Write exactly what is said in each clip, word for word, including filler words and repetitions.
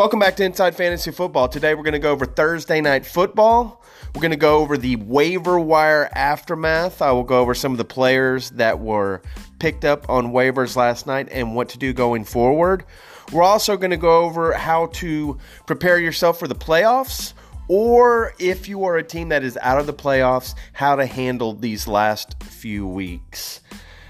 Welcome back to Inside Fantasy Football. Today we're going to go over Thursday Night Football. We're going to go over the waiver wire aftermath. I will go over some of the players that were picked up on waivers last night and what to do going forward. We're also going to go over how to prepare yourself for the playoffs, or if you are a team that is out of the playoffs, how to handle these last few weeks.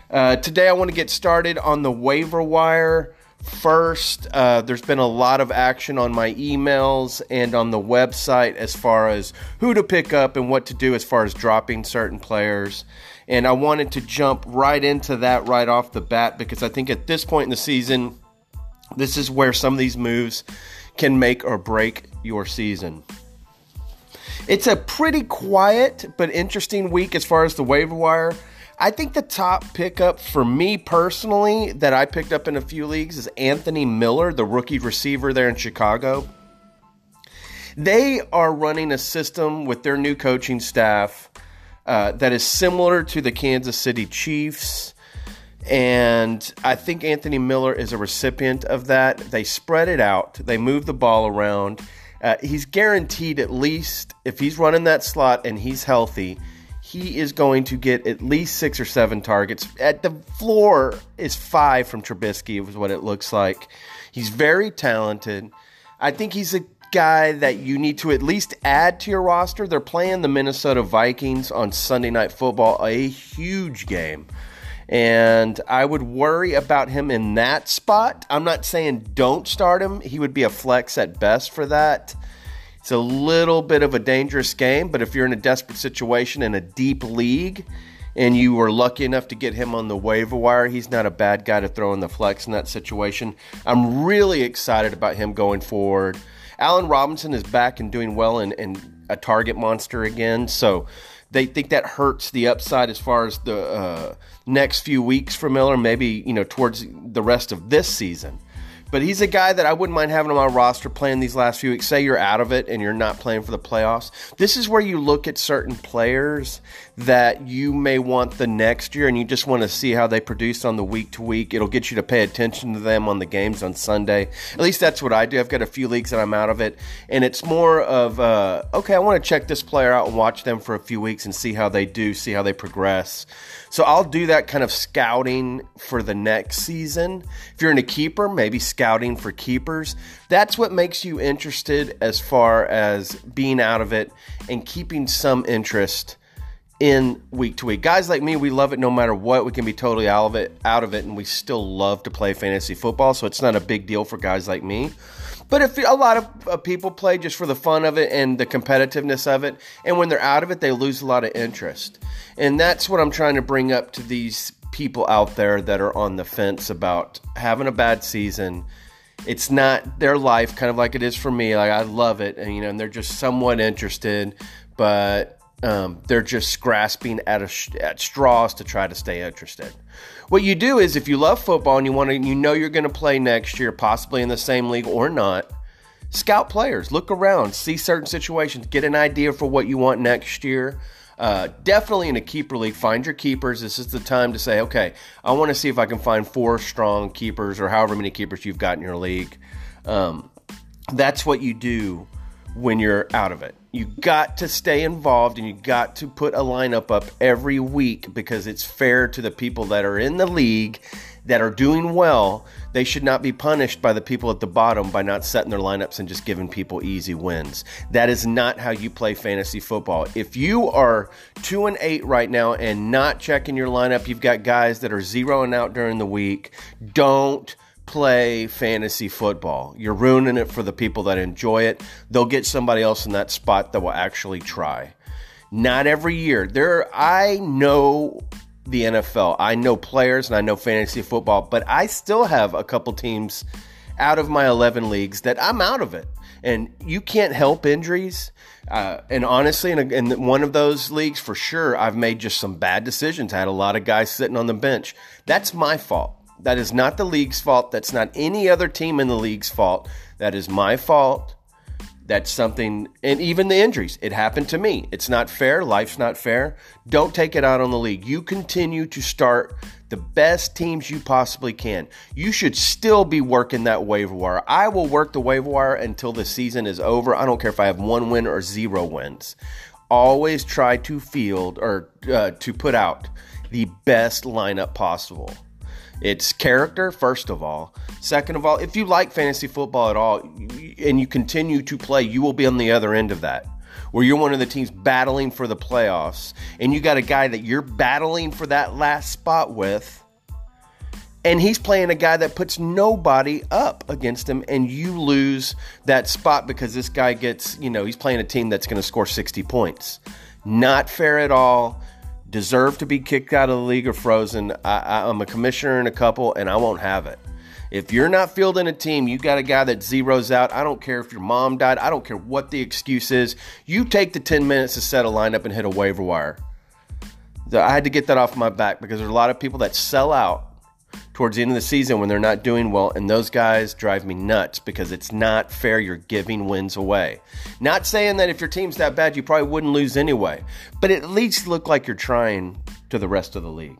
Uh, today I want to get started on the waiver wire. First, uh, there's been a lot of action on my emails and on the website as far as who to pick up and what to do as far as dropping certain players. And I wanted to jump right into that right off the bat because I think at this point in the season, this is where some of these moves can make or break your season. It's a pretty quiet but interesting week as far as the waiver wire. I think the top pickup for me personally that I picked up in a few leagues is Anthony Miller, the rookie receiver there in Chicago. They are running a system with their new coaching staff uh, that is similar to the Kansas City Chiefs, and I think Anthony Miller is a recipient of that. They spread it out. They move the ball around. Uh, he's guaranteed at least, if he's running that slot and he's healthy, he is going to get at least six or seven targets. At the floor is five from Trubisky, is what it looks like. He's very talented. I think he's a guy that you need to at least add to your roster. They're playing the Minnesota Vikings on Sunday Night Football, a huge game. And I would worry about him in that spot. I'm not saying don't start him. He would be a flex at best for that. It's a little bit of a dangerous game, but if you're in a desperate situation in a deep league and you were lucky enough to get him on the waiver wire, he's not a bad guy to throw in the flex in that situation. I'm really excited about him going forward. Allen Robinson is back and doing well and, and a target monster again, so they think that hurts the upside as far as the uh, next few weeks for Miller, maybe, you know, towards the rest of this season. But he's a guy that I wouldn't mind having on my roster playing these last few weeks. Say you're out of it and you're not playing for the playoffs. This is where you look at certain players that you may want the next year and you just want to see how they produce on the week to week. It'll get you to pay attention to them on the games on Sunday. At least that's what I do. I've got a few leagues that I'm out of it. And it's more of, uh, okay, I want to check this player out and watch them for a few weeks and see how they do, see how they progress. So I'll do that kind of scouting for the next season. If you're in a keeper, maybe scouting. Scouting for keepers. That's what makes you interested as far as being out of it and keeping some interest in week to week. Guys like me, we love it no matter what. We can be totally out of it, out of it, and we still love to play fantasy football, so it's not a big deal for guys like me. But if a lot of people play just for the fun of it and the competitiveness of it, and when they're out of it, they lose a lot of interest. And that's what I'm trying to bring up to these people out there that are on the fence about having a bad season. It's not their life, kind of like it is for me. Like I love it, and you know, and they're just somewhat interested, but um, they're just grasping at a, at straws to try to stay interested. What you do is, if you love football and you want to, you know, you're going to play next year, possibly in the same league or not. Scout players, look around, see certain situations, get an idea for what you want next year. Uh, definitely in a keeper league, find your keepers. This is the time to say, okay, I want to see if I can find four strong keepers or however many keepers you've got in your league. Um, that's what you do when you're out of it. You got to stay involved and you got to put a lineup up every week because it's fair to the people that are in the league that are doing well. They should not be punished by the people at the bottom by not setting their lineups and just giving people easy wins. That is not how you play fantasy football. If you are two and eight right now and not checking your lineup, you've got guys that are zeroing out during the week. Don't play fantasy football. You're ruining it for the people that enjoy it. They'll get somebody else in that spot that will actually try. Not every year. There, I know the N F L. I know players and I know fantasy football, but I still have a couple teams out of my eleven leagues that I'm out of it. And you can't help injuries. Uh, and honestly, in, a, in one of those leagues, for sure, I've made just some bad decisions. I had a lot of guys sitting on the bench. That's my fault. That is not the league's fault. That's not any other team in the league's fault. That is my fault. That's something, and even the injuries, it happened to me. It's not fair. Life's not fair. Don't take it out on the league. You continue to start the best teams you possibly can. You should still be working that waiver wire. I will work the waiver wire until the season is over. I don't care if I have one win or zero wins. Always try to field or uh, to put out the best lineup possible. It's character, first of all. Second of all, if you like fantasy football at all and you continue to play, you will be on the other end of that, where you're one of the teams battling for the playoffs, and you got a guy that you're battling for that last spot with, and he's playing a guy that puts nobody up against him, and you lose that spot because this guy gets, you know, he's playing a team that's going to score sixty points. Not fair at all. Deserve to be kicked out of the league or frozen. I, I, I'm a commissioner in a couple, and I won't have it. If you're not fielding a team, you got a guy that zeros out. I don't care if your mom died. I don't care what the excuse is. You take the ten minutes to set a lineup and hit a waiver wire. I had to get that off my back because there's a lot of people that sell out towards the end of the season when they're not doing well, and those guys drive me nuts because it's not fair. You're giving wins away. Not saying that if your team's that bad, you probably wouldn't lose anyway, but at least look like you're trying to the rest of the league.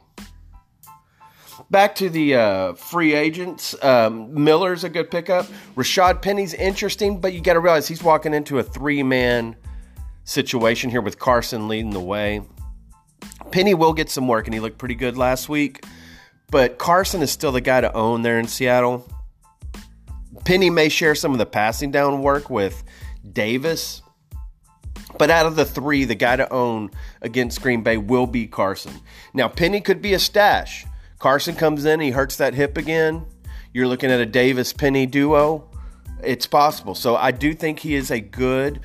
Back to the uh, free agents, um, Miller's a good pickup. Rashad Penny's interesting, but you got to realize he's walking into a three-man situation here with Carson leading the way. Penny will get some work, and he looked pretty good last week. But Carson is still the guy to own there in Seattle. Penny may share some of the passing down work with Davis. But out of the three, the guy to own against Green Bay will be Carson. Now, Penny could be a stash. Carson comes in, he hurts that hip again. You're looking at a Davis-Penny duo. It's possible. So I do think he is a good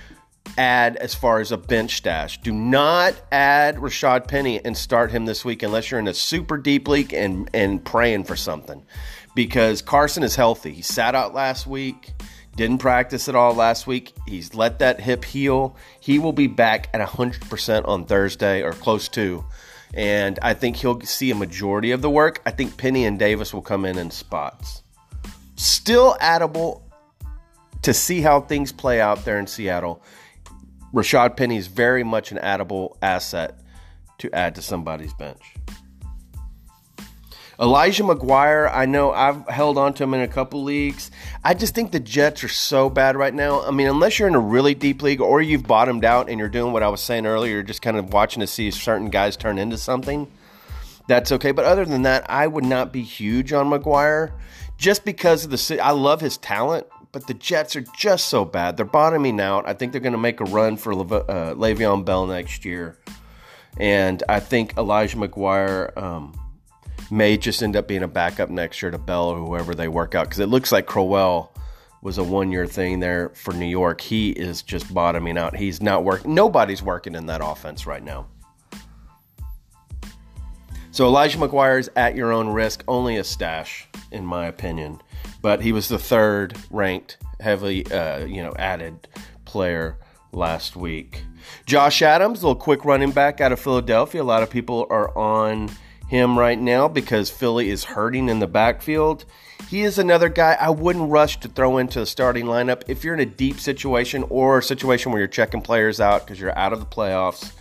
add as far as a bench stash. Do not add Rashad Penny and start him this week unless you're in a super deep league and, and praying for something. Because Carson is healthy. He sat out last week, didn't practice at all last week. He's let that hip heal. He will be back at one hundred percent on Thursday or close to. And I think he'll see a majority of the work. I think Penny and Davis will come in in spots. Still addable to see how things play out there in Seattle. Rashad Penny is very much an addable asset to add to somebody's bench. Elijah McGuire, I know I've held on to him in a couple leagues. I just think the Jets are so bad right now. I mean, unless you're in a really deep league or you've bottomed out and you're doing what I was saying earlier, you're just kind of watching to see if certain guys turn into something, that's okay. But other than that, I would not be huge on McGuire just because of the – I love his talent, but the Jets are just so bad. They're bottoming out. I think they're going to make a run for Le- uh, Le'Veon Bell next year. And I think Elijah McGuire um, – may just end up being a backup next year to Bell or whoever they work out. Because it looks like Crowell was a one-year thing there for New York. He is just bottoming out. He's not working. Nobody's working in that offense right now. So Elijah McGuire is at your own risk. Only a stash, in my opinion. But he was the third-ranked, heavily uh, you know, added player last week. Josh Adams, a little quick running back out of Philadelphia. A lot of people are on him right now because Philly is hurting in the backfield. He is another guy I wouldn't rush to throw into the starting lineup. If you're in a deep situation or a situation where you're checking players out because you're out of the playoffs,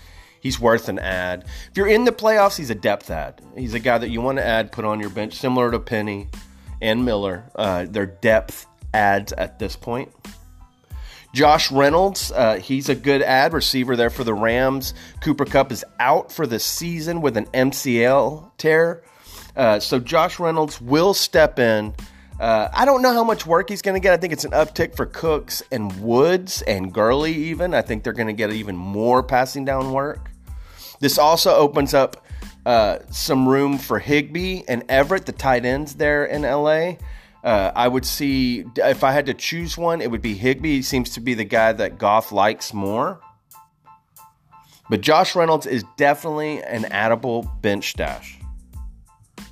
he's worth an ad. If you're in the playoffs, he's a depth ad. He's a guy that you want to add, put on your bench, similar to Penny and Miller. Uh, they're depth ads at this point. Josh Reynolds, uh, he's a good ad receiver there for the Rams. Cooper Kupp is out for the season with an M C L tear. Uh, so Josh Reynolds will step in. Uh, I don't know how much work he's going to get. I think it's an uptick for Cooks and Woods and Gurley even. I think they're going to get even more passing down work. This also opens up uh, some room for Higbee and Everett, the tight ends there in L A. Uh, I would see, if I had to choose one, it would be Higbee. He seems to be the guy that Goff likes more. But Josh Reynolds is definitely an addable bench stash.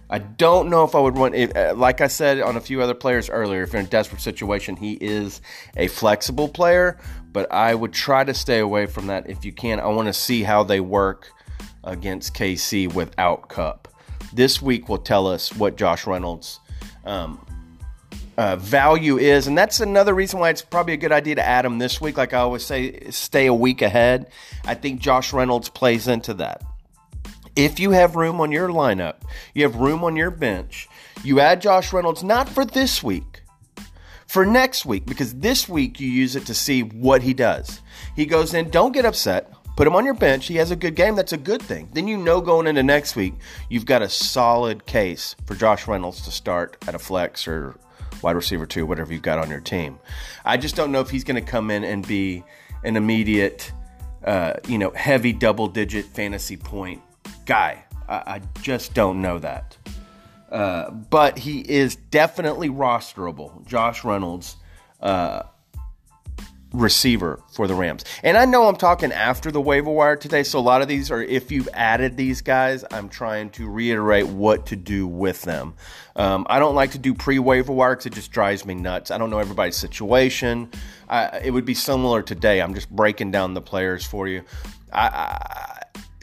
I don't know if I would want, if, like I said on a few other players earlier, if you're in a desperate situation, he is a flexible player. But I would try to stay away from that if you can. I want to see how they work against K C without Kupp. This week will tell us what Josh Reynolds um Uh, value is, and that's another reason why it's probably a good idea to add him this week. Like I always say, stay a week ahead. I think Josh Reynolds plays into that. If you have room on your lineup, you have room on your bench, you add Josh Reynolds, not for this week, for next week, because this week you use it to see what he does. He goes in, don't get upset, put him on your bench. He has a good game. That's a good thing. Then you know going into next week, you've got a solid case for Josh Reynolds to start at a flex or wide receiver two, whatever you've got on your team. I just don't know if he's going to come in and be an immediate, uh, you know, heavy double-digit fantasy point guy. I, I just don't know that. Uh, but he is definitely rosterable. Josh Reynolds, uh, receiver for the Rams. And I know I'm talking after the waiver wire today, so a lot of these are, if you've added these guys, I'm trying to reiterate what to do with them. Um, I don't like to do pre-waiver wire because it just drives me nuts. I don't know everybody's situation. I, it would be similar today. I'm just breaking down the players for you. I... I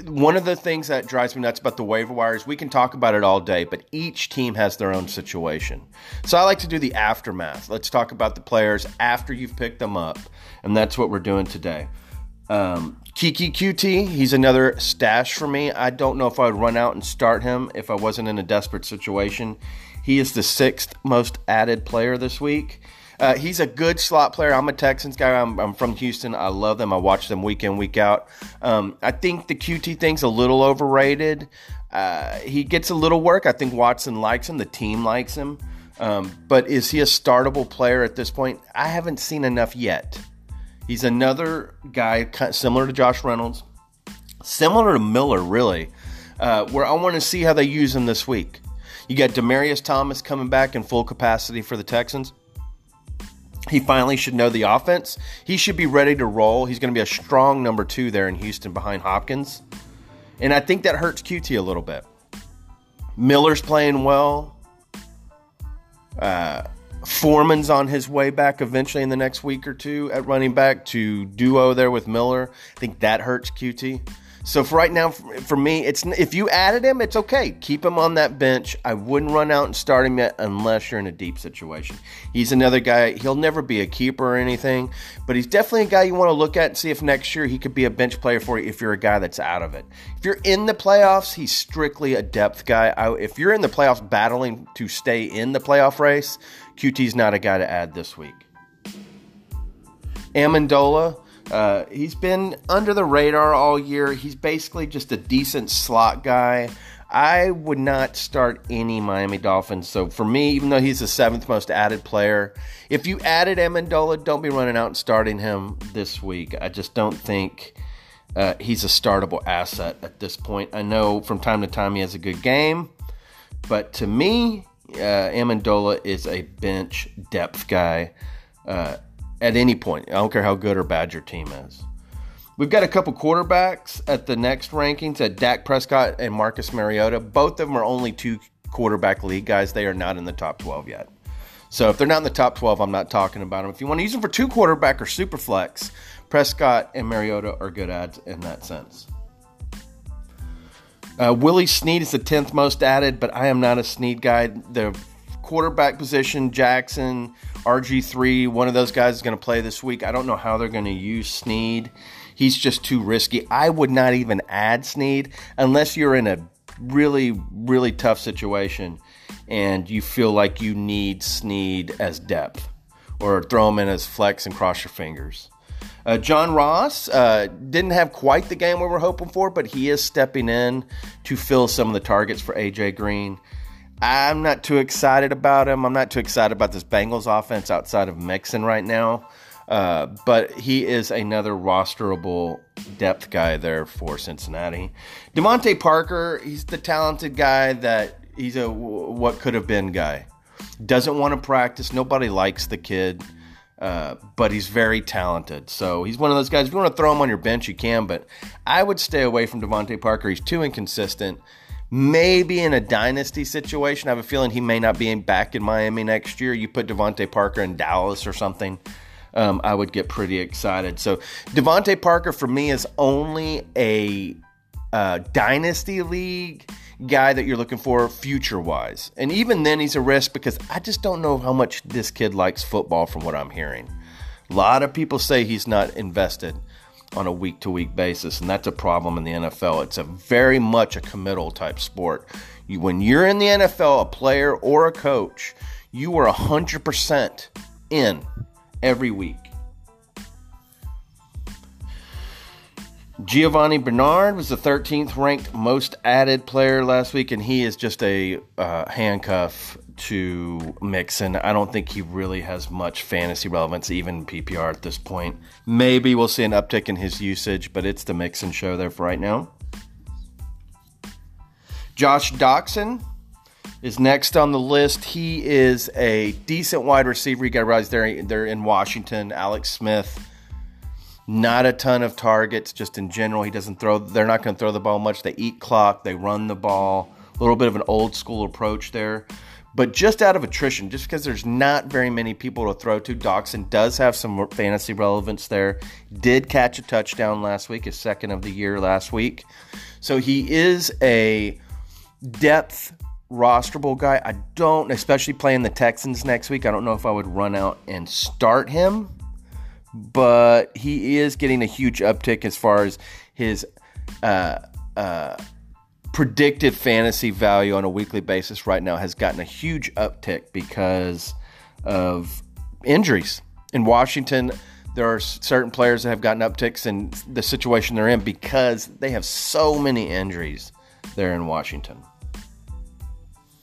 One of the things that drives me nuts about the waiver wire is we can talk about it all day, but each team has their own situation. So I like to do the aftermath. Let's talk about the players after you've picked them up, and that's what we're doing today. Um, Keke Coutee, he's another stash for me. I don't know if I would run out and start him if I wasn't in a desperate situation. He is the sixth most added player this week. Uh, he's a good slot player. I'm a Texans guy. I'm, I'm from Houston. I love them. I watch them week in, week out. Um, I think the Q T thing's a little overrated. Uh, he gets a little work. I think Watson likes him. The team likes him. Um, but is he a startable player at this point? I haven't seen enough yet. He's another guy kind of similar to Josh Reynolds, similar to Miller, really, uh, where I want to see how they use him this week. You got Demaryius Thomas coming back in full capacity for the Texans. He finally should know the offense. He should be ready to roll. He's going to be a strong number two there in Houston behind Hopkins. And I think that hurts Q T a little bit. Miller's playing well. Uh, Foreman's on his way back eventually in the next week or two at running back to duo there with Miller. I think that hurts Q T. So for right now, for me, it's if you added him, it's okay. Keep him on that bench. I wouldn't run out and start him yet unless you're in a deep situation. He's another guy. He'll never be a keeper or anything, but he's definitely a guy you want to look at and see if next year he could be a bench player for you if you're a guy that's out of it. If you're in the playoffs, he's strictly a depth guy. I, if you're in the playoffs battling to stay in the playoff race, Q T's not a guy to add this week. Amendola. Uh, he's been under the radar all year. He's basically just a decent slot guy. I would not start any Miami Dolphins. So for me, even though he's the seventh most added player, if you added Amendola, don't be running out and starting him this week. I just don't think uh, he's a startable asset at this point. I know from time to time he has a good game, but to me, uh, Amendola is a bench depth guy. Uh, At any point, I don't care how good or bad your team is. We've got a couple quarterbacks at the next rankings at Dak Prescott and Marcus Mariota. Both of them are only two quarterback league guys. They are not in the top twelve yet. So if they're not in the top twelve, I'm not talking about them. If you want to use them for two quarterback or super flex, Prescott and Mariota are good ads in that sense. Uh, Willie Snead is the tenth most added, but I am not a Snead guy. The quarterback position, Jackson, R G three, one of those guys is going to play this week. I don't know how they're going to use Snead. He's just too risky. I would not even add Snead unless you're in a really, really tough situation and you feel like you need Snead as depth, or throw him in as flex and cross your fingers. Uh, John Ross uh, didn't have quite the game we were hoping for, but he is stepping in to fill some of the targets for A J Green. I'm not too excited about him. I'm not too excited about this Bengals offense outside of Mixon right now. Uh, but he is another rosterable depth guy there for Cincinnati. DeVante Parker, he's the talented guy that he's a what could have been guy. Doesn't want to practice. Nobody likes the kid. Uh, but he's very talented. So he's one of those guys. If you want to throw him on your bench, you can. But I would stay away from DeVante Parker. He's too inconsistent. Maybe in a dynasty situation. I have a feeling he may not be back in Miami next year. You put DeVante Parker in Dallas or something, um, I would get pretty excited. So DeVante Parker for me is only a uh, dynasty league guy that you're looking for future-wise. And even then he's a risk because I just don't know how much this kid likes football from what I'm hearing. A lot of people say he's not invested. on a week-to-week basis, and that's a problem in the N F L. It's a very much a committal type sport. You, when you're in the N F L, a player or a coach, you are one hundred percent in every week. Giovanni Bernard was the thirteenth ranked most added player last week, and he is just a uh, handcuff to Mixon. I don't think he really has much fantasy relevance, even P P R at this point. Maybe we'll see an uptick in his usage, but it's the Mixon show there for right now. Josh Doctson is next on the list. He is a decent wide receiver. You got to realize they're, they're in Washington. Alex Smith, not a ton of targets, just in general. He doesn't throw, they're not going to throw the ball much. They eat clock, they run the ball. A little bit of an old school approach there. But just out of attrition, just because there's not very many people to throw to, Doctson does have some fantasy relevance there. Did catch a touchdown last week, his second of the year last week. So he is a depth rosterable guy. I don't, especially playing the Texans next week, I don't know if I would run out and start him. But he is getting a huge uptick as far as his uh, uh, predicted fantasy value on a weekly basis right now has gotten a huge uptick because of injuries. In Washington, there are certain players that have gotten upticks in the situation they're in because they have so many injuries there in Washington.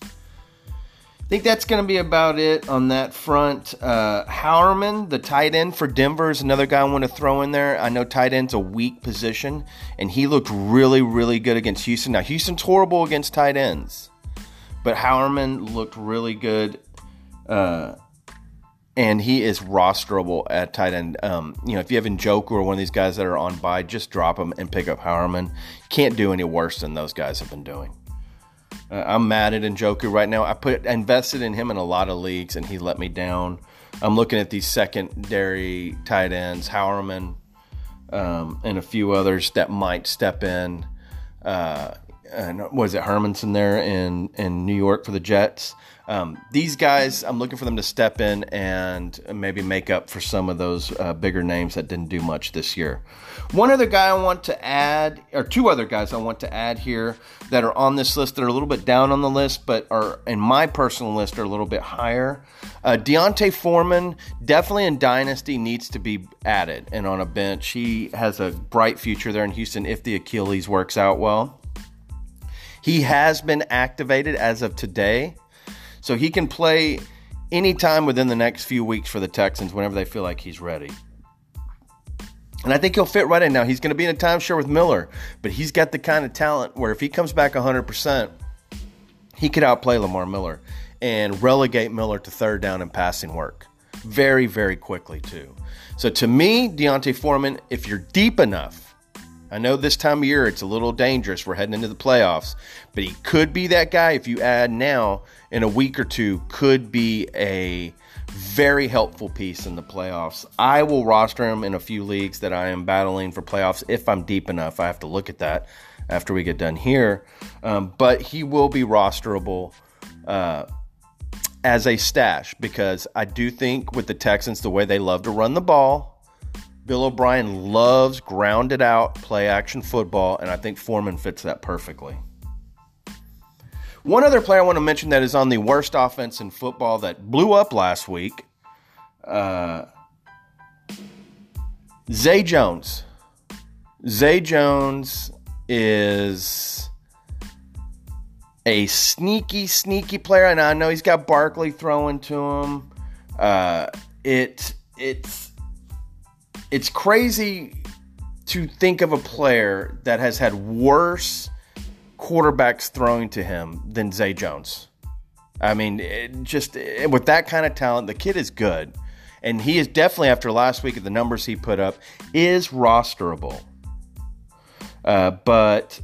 I think that's going to be about it on that front. Uh, Heuerman, the tight end for Denver, is another guy I want to throw in there. I know tight end's a weak position, and he looked really, really good against Houston. Now, Houston's horrible against tight ends, but Heuerman looked really good, uh, and he is rosterable at tight end. Um, you know, if you have Njoku or one of these guys that are on bye, just drop them and pick up Heuerman. Can't do any worse than those guys have been doing. Uh, I'm mad at Njoku right now. I put invested in him in a lot of leagues, and he let me down. I'm looking at these secondary tight ends, Heuerman, um, and a few others that might step in. Uh, and was it Hermanson there in, in New York for the Jets? Um, these guys, I'm looking for them to step in and maybe make up for some of those uh, bigger names that didn't do much this year. One other guy I want to add, or two other guys I want to add here that are on this list that are a little bit down on the list, but are in my personal list are a little bit higher. Uh, D'Onta Foreman, definitely in Dynasty, needs to be added and on a bench. He has a bright future there in Houston if the Achilles works out well. He has been activated as of today. So he can play anytime within the next few weeks for the Texans whenever they feel like he's ready. And I think he'll fit right in. Now, he's going to be in a timeshare with Miller, but he's got the kind of talent where if he comes back one hundred percent, he could outplay Lamar Miller and relegate Miller to third down and passing work very, very quickly too. So to me, D'Onta Foreman, if you're deep enough, I know this time of year it's a little dangerous. We're heading into the playoffs. But he could be that guy if you add now in a week or two. Could be a very helpful piece in the playoffs. I will roster him in a few leagues that I am battling for playoffs if I'm deep enough. I have to look at that after we get done here. Um, but he will be rosterable uh, as a stash because I do think with the Texans, the way they love to run the ball, Bill O'Brien loves grounded out play-action football, and I think Foreman fits that perfectly. One other player I want to mention that is on the worst offense in football that blew up last week, uh, Zay Jones. Zay Jones is a sneaky, sneaky player, and I know he's got Barkley throwing to him. Uh, it, it's... It's crazy to think of a player that has had worse quarterbacks throwing to him than Zay Jones. I mean, it just it, with that kind of talent, the kid is good. And he is definitely, after last week, at the numbers he put up, is rosterable. Uh, but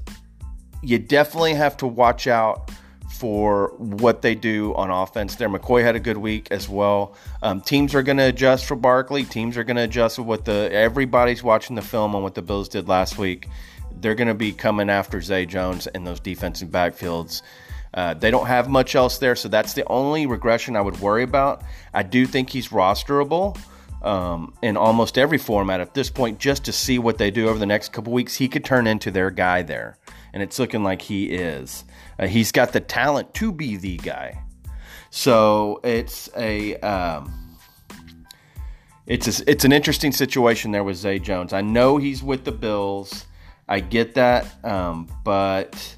you definitely have to watch out for what they do on offense there. McCoy had a good week as well. Um, teams are going to adjust for Barkley. Teams are going to adjust with what the everybody's watching the film on what the Bills did last week. They're going to be coming after Zay Jones and those defensive backfields. Uh, they don't have much else there, so that's the only regression I would worry about. I do think he's rosterable. um, in almost every format at this point just to see what they do over the next couple weeks. He could turn into their guy there, and it's looking like he is. Uh, he's got the talent to be the guy. So it's a... Um, It's a, it's an interesting situation there with Zay Jones. I know he's with the Bills. I get that, um, but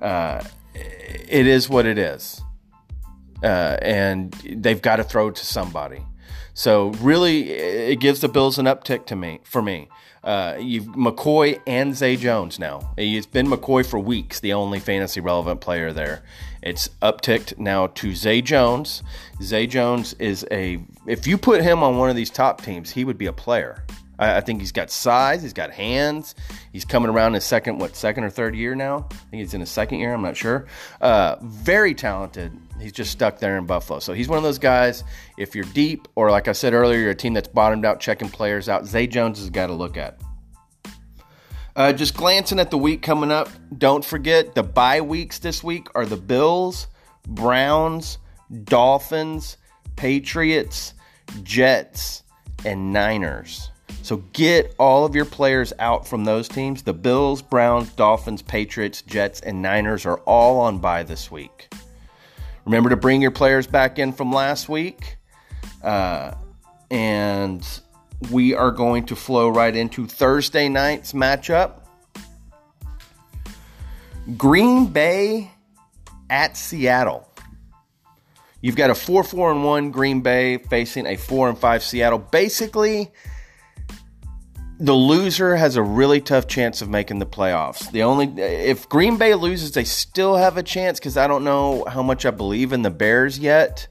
uh, it is what it is. Uh, and they've got to throw to somebody. So really, it gives the Bills an uptick to me for me. Uh, you've McCoy and Zay Jones now. It's been McCoy for weeks, the only fantasy relevant player there. It's upticked now to Zay Jones. Zay Jones is a, if you put him on one of these top teams, he would be a player. I, I think he's got size, he's got hands. He's coming around his second, what, second or third year now? I think he's in his second year, I'm not sure. Uh, very talented. He's just stuck there in Buffalo. So he's one of those guys, if you're deep, or like I said earlier, you're a team that's bottomed out, checking players out, Zay Jones has got to look at. Uh, just glancing at the week coming up, don't forget the bye weeks this week are the Bills, Browns, Dolphins, Patriots, Jets, and Niners. So get all of your players out from those teams. The Bills, Browns, Dolphins, Patriots, Jets, and Niners are all on bye this week. Remember to bring your players back in from last week. Uh, and we are going to flow right into Thursday night's matchup. Green Bay at Seattle. You've got a four four one Green Bay facing a four and five Seattle. Basically, the loser has a really tough chance of making the playoffs. The only if Green Bay loses, they still have a chance because I don't know how much I believe in the Bears yet.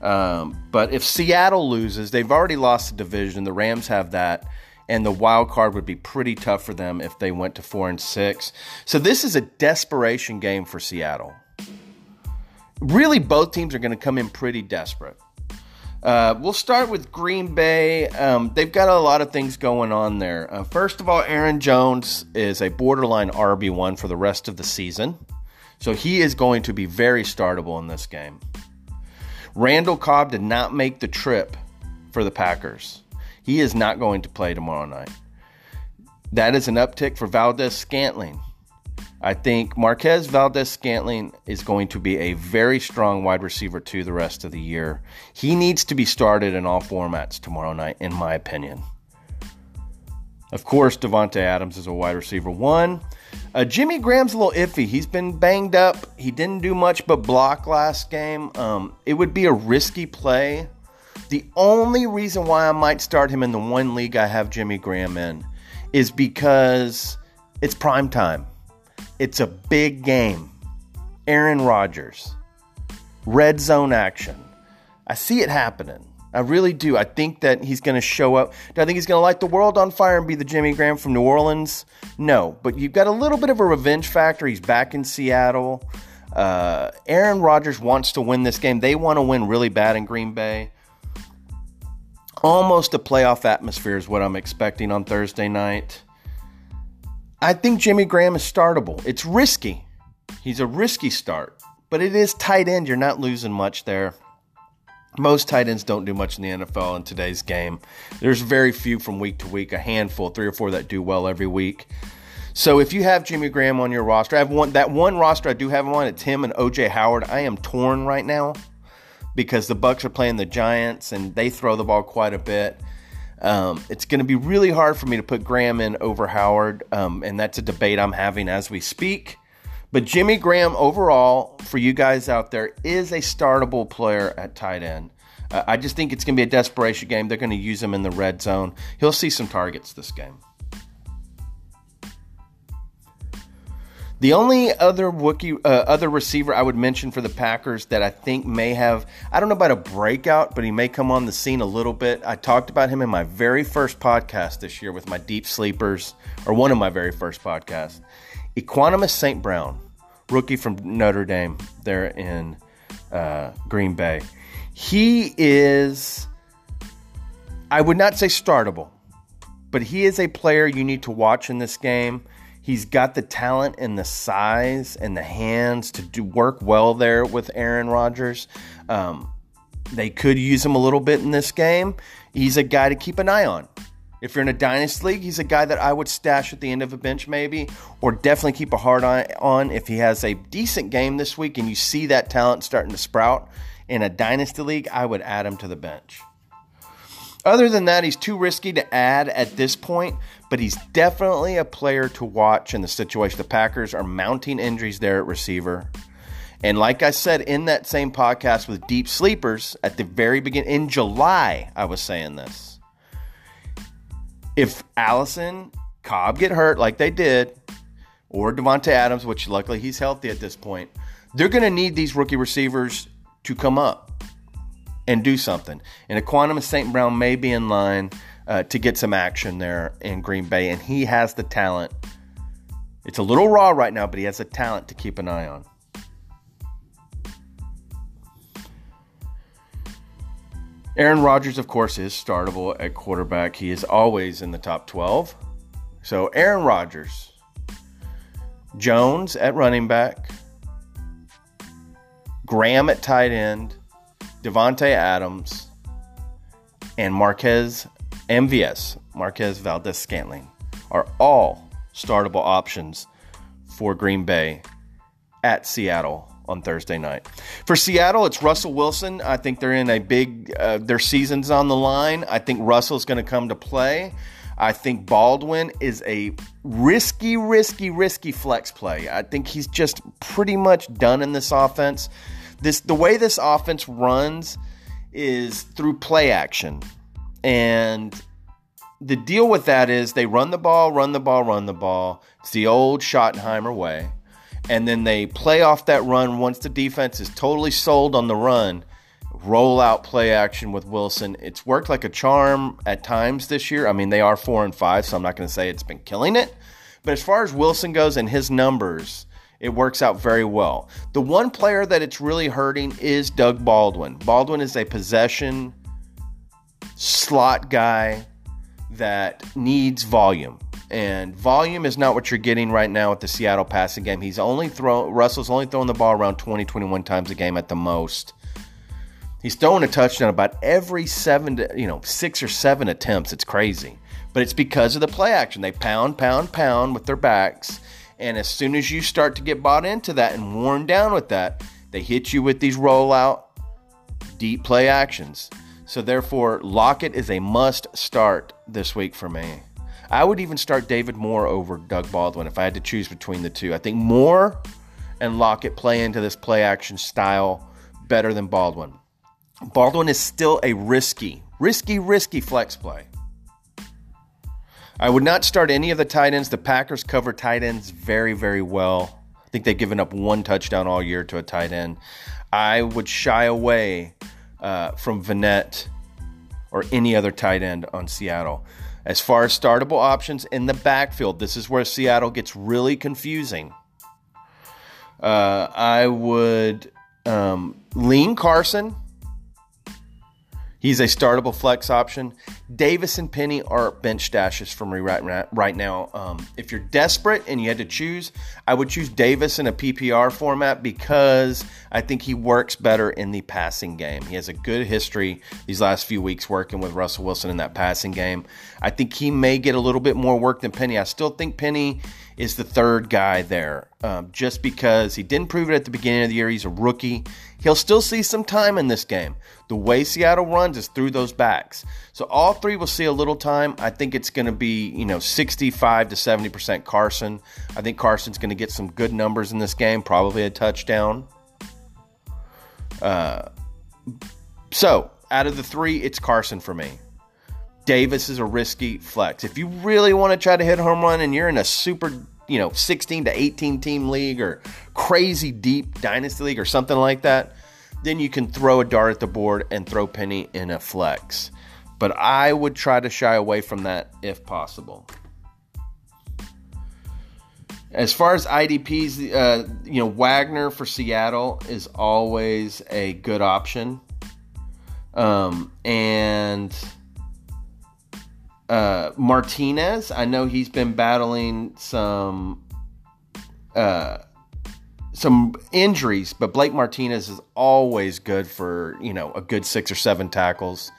Um, but if Seattle loses, they've already lost the division. The Rams have that, and the wild card would be pretty tough for them if they went to four and six. So this is a desperation game for Seattle. Really, both teams are going to come in pretty desperate. Uh, we'll start with Green Bay. Um, they've got a lot of things going on there. Uh, first of all, Aaron Jones is a borderline R B one for the rest of the season. So he is going to be very startable in this game. Randall Cobb did not make the trip for the Packers. He is not going to play tomorrow night. That is an uptick for Valdez-Scantling. I think Marquez Valdez-Scantling is going to be a very strong wide receiver too the rest of the year. He needs to be started in all formats tomorrow night, in my opinion. Of course, Davante Adams is a wide receiver one. Uh, Jimmy Graham's a little iffy. He's been banged up. He didn't do much but block last game. Um, it would be a risky play. The only reason why I might start him in the one league I have Jimmy Graham in is because it's prime time. It's a big game. Aaron Rodgers. Red zone action. I see it happening. I really do. I think that he's going to show up. Do I think he's going to light the world on fire and be the Jimmy Graham from New Orleans? No. But you've got a little bit of a revenge factor. He's back in Seattle. Uh, Aaron Rodgers wants to win this game. They want to win really bad in Green Bay. Almost a playoff atmosphere is what I'm expecting on Thursday night. I think Jimmy Graham is startable. It's risky. He's a risky start, but it is tight end. You're not losing much there. Most tight ends don't do much in the N F L in today's game. There's very few from week to week, a handful, three or four that do well every week. So if you have Jimmy Graham on your roster, I have one, that one roster I do have him on, it's him and O J Howard. I am torn right now because the Bucs are playing the Giants and they throw the ball quite a bit. Um, it's going to be really hard for me to put Graham in over Howard, um, and that's a debate I'm having as we speak. But Jimmy Graham overall, for you guys out there, is a startable player at tight end. Uh, I just think it's going to be a desperation game. They're going to use him in the red zone. He'll see some targets this game. The only other rookie, uh, other receiver I would mention for the Packers that I think may have, I don't know about a breakout, but he may come on the scene a little bit. I talked about him in my very first podcast this year with my deep sleepers, or one of my very first podcasts. Equanimus Saint Brown, rookie from Notre Dame there in uh, Green Bay. He is, I would not say startable, but he is a player you need to watch in this game. He's got the talent and the size and the hands to do work well there with Aaron Rodgers. Um, they could use him a little bit in this game. He's a guy to keep an eye on. If you're in a dynasty league, he's a guy that I would stash at the end of a bench maybe, or definitely keep a hard eye on if he has a decent game this week and you see that talent starting to sprout. In a dynasty league, I would add him to the bench. Other than that, he's too risky to add at this point, but he's definitely a player to watch in the situation. The Packers are mounting injuries there at receiver. And like I said in that same podcast with Deep Sleepers at the very beginning, in July, I was saying this. If Allison, Cobb get hurt like they did, or Davante Adams, which luckily he's healthy at this point, they're going to need these rookie receivers to come up and do something. And Aquanim and Saint Brown may be in line uh, to get some action there in Green Bay, and he has the talent. It's a little raw right now, but he has the talent to keep an eye on. Aaron Rodgers, of course, is startable at quarterback. He is always in the top twelve. So Aaron Rodgers, Jones at running back, Graham at tight end, Davante Adams, and Marquez M V S, Marquez Valdez-Scantling, are all startable options for Green Bay at Seattle on Thursday night. For Seattle, it's Russell Wilson. I think they're in a big, uh, their season's on the line. I think Russell's going to come to play. I think Baldwin is a risky, risky, risky flex play. I think he's just pretty much done in this offense. This, the way this offense runs is through play action. And the deal with that is they run the ball, run the ball, run the ball. It's the old Schottenheimer way. And then they play off that run once the defense is totally sold on the run. Roll out play action with Wilson. It's worked like a charm at times this year. I mean, they are four and five, so I'm not going to say it's been killing it. But as far as Wilson goes and his numbers, it works out very well. The one player that it's really hurting is Doug Baldwin. Baldwin is a possession slot guy that needs volume. And volume is not what you're getting right now with the Seattle passing game. He's only throw Russell's only throwing the ball around twenty, twenty-one times a game at the most. He's throwing a touchdown about every seven to, you know, six or seven attempts. It's crazy. But it's because of the play action. They pound, pound, pound with their backs. And as soon as you start to get bought into that and worn down with that, they hit you with these rollout deep play actions. So therefore, Lockett is a must start this week for me. I would even start David Moore over Doug Baldwin if I had to choose between the two. I think Moore and Lockett play into this play-action style better than Baldwin. Baldwin is still a risky, risky, risky flex play. I would not start any of the tight ends. The Packers cover tight ends very, very well. I think they've given up one touchdown all year to a tight end. I would shy away uh, from Vannett or any other tight end on Seattle. As far as startable options in the backfield, this is where Seattle gets really confusing. Uh, I would um, lean Carson. He's a startable flex option. Davis and Penny are bench stashes from me right, right now. Um, if you're desperate and you had to choose, I would choose Davis in a P P R format because I think he works better in the passing game. He has a good history these last few weeks working with Russell Wilson in that passing game. I think he may get a little bit more work than Penny. I still think Penny is the third guy there um, just because he didn't prove it at the beginning of the year. He's a rookie. He'll still see some time in this game. The way Seattle runs is through those backs. So all three will see a little time. I think it's going to be, you know, sixty-five to seventy percent Carson. I think Carson's going to get some good numbers in this game, probably a touchdown. Uh, so out of the three, it's Carson for me. Davis is a risky flex. If you really want to try to hit a home run and you're in a super, you know, sixteen to eighteen team league or crazy deep dynasty league or something like that, then you can throw a dart at the board and throw Penny in a flex. But I would try to shy away from that if possible. As far as I D Ps, uh, you know, Wagner for Seattle is always a good option. Um, and... Uh, Martinez, I know he's been battling some uh, some injuries, but Blake Martinez is always good for, you know, a good six or seven tackles.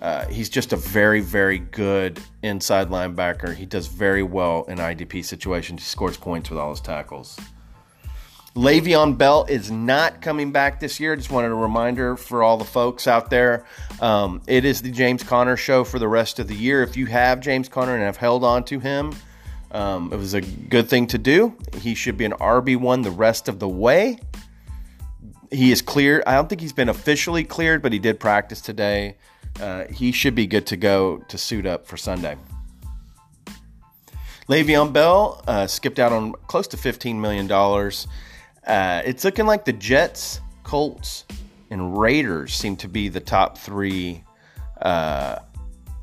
Uh, he's just a very, very good inside linebacker. He does very well in I D P situations. He scores points with all his tackles. Le'Veon Bell is not coming back this year. Just wanted a reminder for all the folks out there. Um, it is the James Conner show for the rest of the year. If you have James Conner and have held on to him, um, it was a good thing to do. He should be an R B one the rest of the way. He is cleared. I don't think he's been officially cleared, but he did practice today. Uh, he should be good to go to suit up for Sunday. Le'Veon Bell uh, skipped out on close to fifteen million dollars. Uh, it's looking like the Jets, Colts, and Raiders seem to be the top three uh,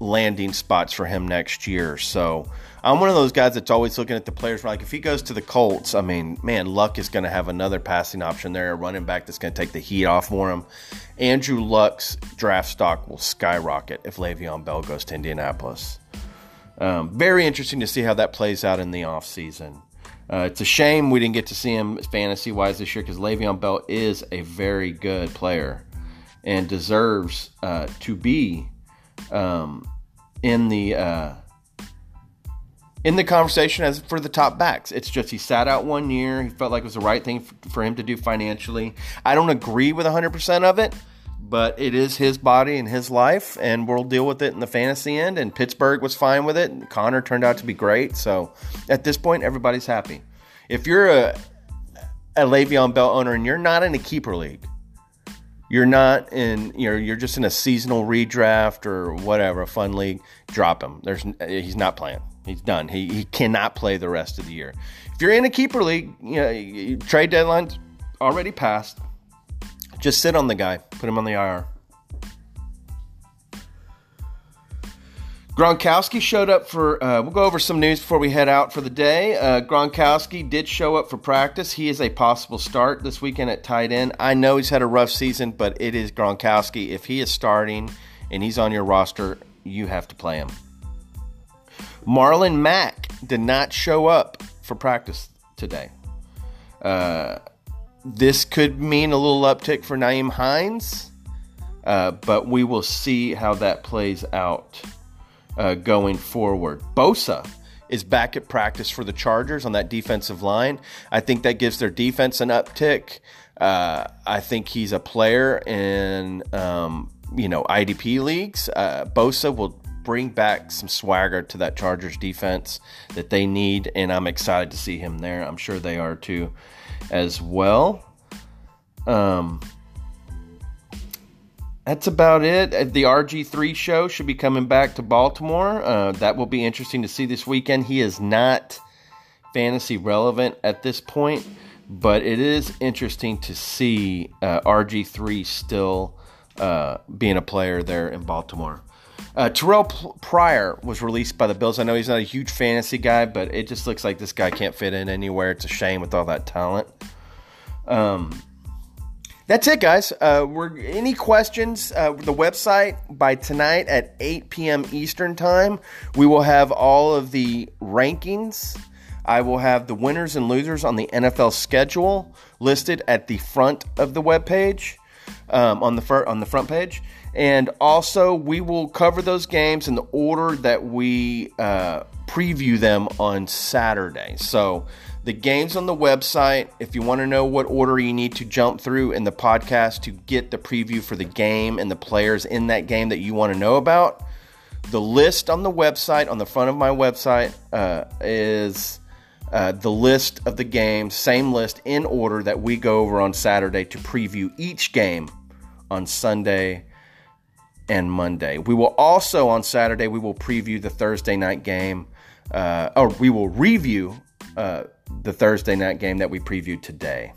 landing spots for him next year. So I'm one of those guys that's always looking at the players. Like, if he goes to the Colts, I mean, man, Luck is going to have another passing option there, a running back that's going to take the heat off for him. Andrew Luck's draft stock will skyrocket if Le'Veon Bell goes to Indianapolis. Um, very interesting to see how that plays out in the offseason. Uh, it's a shame we didn't get to see him fantasy-wise this year, because Le'Veon Bell is a very good player and deserves uh, to be um, in the uh, in the conversation as for the top backs. It's just he sat out one year. He felt like it was the right thing for him to do financially. I don't agree with one hundred percent of it, but it is his body and his life, and we'll deal with it in the fantasy end. And Pittsburgh was fine with it, and Connor turned out to be great. So at this point, everybody's happy. If you're a, a Le'Veon Bell owner and you're not in a keeper league, you're not in, you know, you're just in a seasonal redraft or whatever, a fun league, drop him. There's he's not playing. He's done. He he cannot play the rest of the year. If you're in a keeper league, you know, trade deadline's already passed. Just sit on the guy. Put him on the I R. Gronkowski showed up for... Uh, we'll go over some news before we head out for the day. Uh, Gronkowski did show up for practice. He is a possible start this weekend at tight end. I know he's had a rough season, but it is Gronkowski. If he is starting and he's on your roster, you have to play him. Marlon Mack did not show up for practice today. Uh... This could mean a little uptick for Nyheim Hines, uh, but we will see how that plays out uh, going forward. Bosa is back at practice for the Chargers on that defensive line. I think that gives their defense an uptick. Uh, I think he's a player in um, you know I D P leagues. Uh, Bosa will bring back some swagger to that Chargers defense that they need, and I'm excited to see him there. I'm sure they are too. As well, um, that's about it. The R G three show should be coming back to Baltimore. Uh, that will be interesting to see this weekend. He is not fantasy relevant at this point, but it is interesting to see uh, R G three still uh, being a player there in Baltimore. Uh, Terrell Pryor was released by the Bills. I know he's not a huge fantasy guy, but it just looks like this guy can't fit in anywhere. It's a shame with all that talent. Um, that's it, guys. Uh, we're any questions? Uh, the website by tonight at eight p.m. Eastern time, we will have all of the rankings. I will have the winners and losers on the N F L schedule listed at the front of the webpage, um, on the fir- on the front page. And also, we will cover those games in the order that we uh, preview them on Saturday. So the games on the website, if you want to know what order you need to jump through in the podcast to get the preview for the game and the players in that game that you want to know about, the list on the website, on the front of my website, uh, is uh, the list of the games, same list in order that we go over on Saturday to preview each game on Sunday and Monday. We will also on Saturday, we will preview the Thursday night game, uh, or we will review uh, the Thursday night game that we previewed today.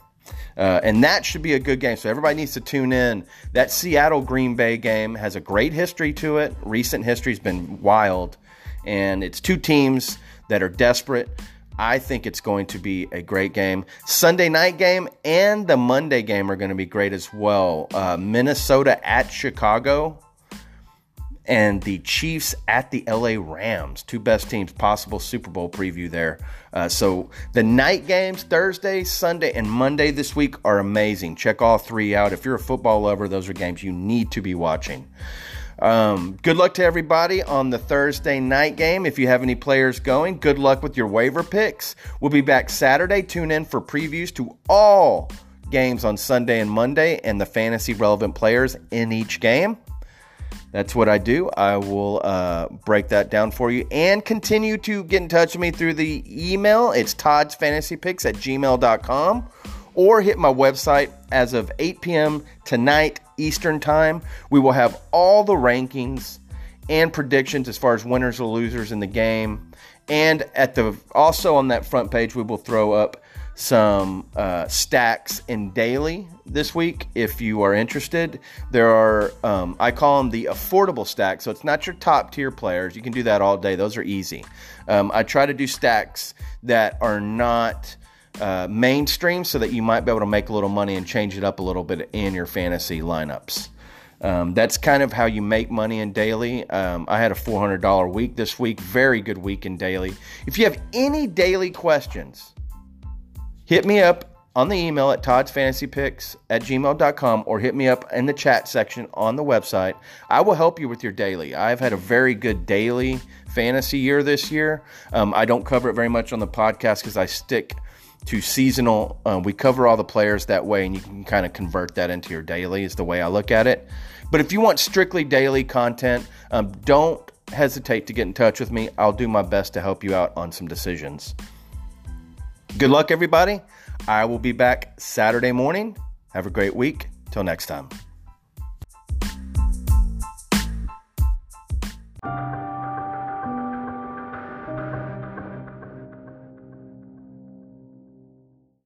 Uh, and that should be a good game. So everybody needs to tune in. That Seattle Green Bay game has a great history to it. Recent history has been wild. And it's two teams that are desperate. I think it's going to be a great game. Sunday night game and the Monday game are going to be great as well. Uh, Minnesota at Chicago. And the Chiefs at the L A Rams, two best teams, possible Super Bowl preview there. Uh, so the night games, Thursday, Sunday, and Monday this week are amazing. Check all three out. If you're a football lover, those are games you need to be watching. Um, good luck to everybody on the Thursday night game. If you have any players going, good luck with your waiver picks. We'll be back Saturday. Tune in for previews to all games on Sunday and Monday and the fantasy relevant players in each game. That's what I do. I will uh, break that down for you, and continue to get in touch with me through the email. It's todsfantasypicks at gmail dot com, or hit my website as of eight p.m. tonight Eastern Time. We will have all the rankings and predictions as far as winners or losers in the game. And at the also on that front page, we will throw up some uh, stacks in daily this week if you are interested. There are, um, I call them the affordable stacks, so it's not your top tier players. You can do that all day. Those are easy. Um, I try to do stacks that are not uh, mainstream so that you might be able to make a little money and change it up a little bit in your fantasy lineups. Um, that's kind of how you make money in daily. Um, I had a four hundred dollars week this week. Very good week in daily. If you have any daily questions, hit me up on the email at todsfantasypicks at gmail dot com, or hit me up in the chat section on the website. I will help you with your daily. I've had a very good daily fantasy year this year. Um, I don't cover it very much on the podcast because I stick to seasonal. Uh, we cover all the players that way, and you can kind of convert that into your daily is the way I look at it. But if you want strictly daily content, um, don't hesitate to get in touch with me. I'll do my best to help you out on some decisions. Good luck, everybody. I will be back Saturday morning. Have a great week. Till next time.